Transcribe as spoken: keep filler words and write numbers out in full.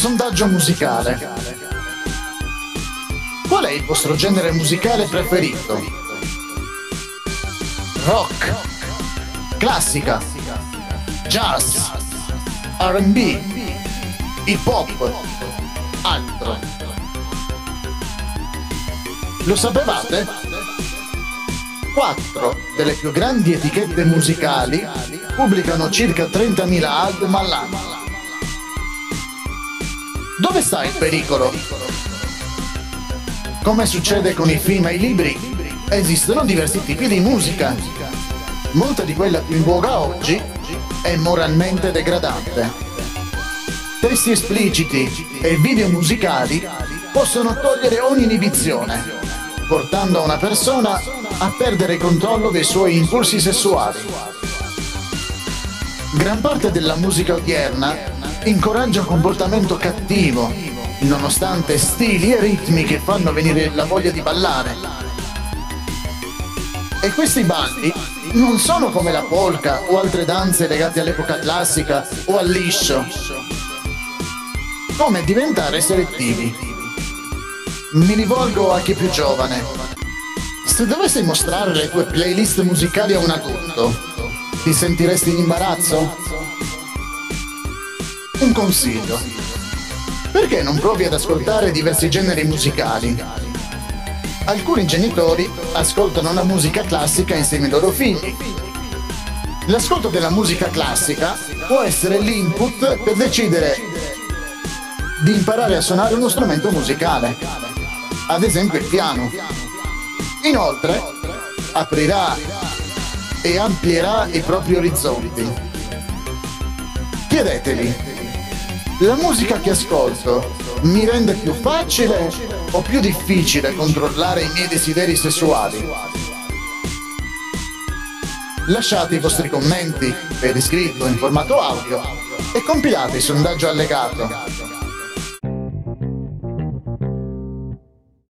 Sondaggio musicale. Qual è il vostro genere musicale preferito? Rock, classica, jazz, R and B, hip hop, altro. Lo sapevate? Quattro delle più grandi etichette musicali pubblicano circa trentamila album all'anno. Dove sta il pericolo? Come succede con i film e i libri, esistono diversi tipi di musica. Molta di quella più in voga oggi è moralmente degradante. Testi espliciti e video musicali possono togliere ogni inibizione, portando una persona a perdere il controllo dei suoi impulsi sessuali. Gran parte della musica odierna incoraggia un comportamento cattivo, nonostante stili e ritmi che fanno venire la voglia di ballare. E questi balli non sono come la polka o altre danze legate all'epoca classica o al liscio. Come diventare selettivi? Mi rivolgo a chi è più giovane. Se dovessi mostrare le tue playlist musicali a un adulto, ti sentiresti in imbarazzo? Un consiglio: perché non provi ad ascoltare diversi generi musicali? Alcuni genitori ascoltano la musica classica insieme ai loro figli. L'ascolto della musica classica può essere l'input per decidere di imparare a suonare uno strumento musicale, ad esempio il piano. Inoltre, aprirà e amplierà i propri orizzonti. Chiedetevi: la musica che ascolto mi rende più facile o più difficile controllare i miei desideri sessuali? Lasciate i vostri commenti per iscritto in formato audio e compilate il sondaggio allegato.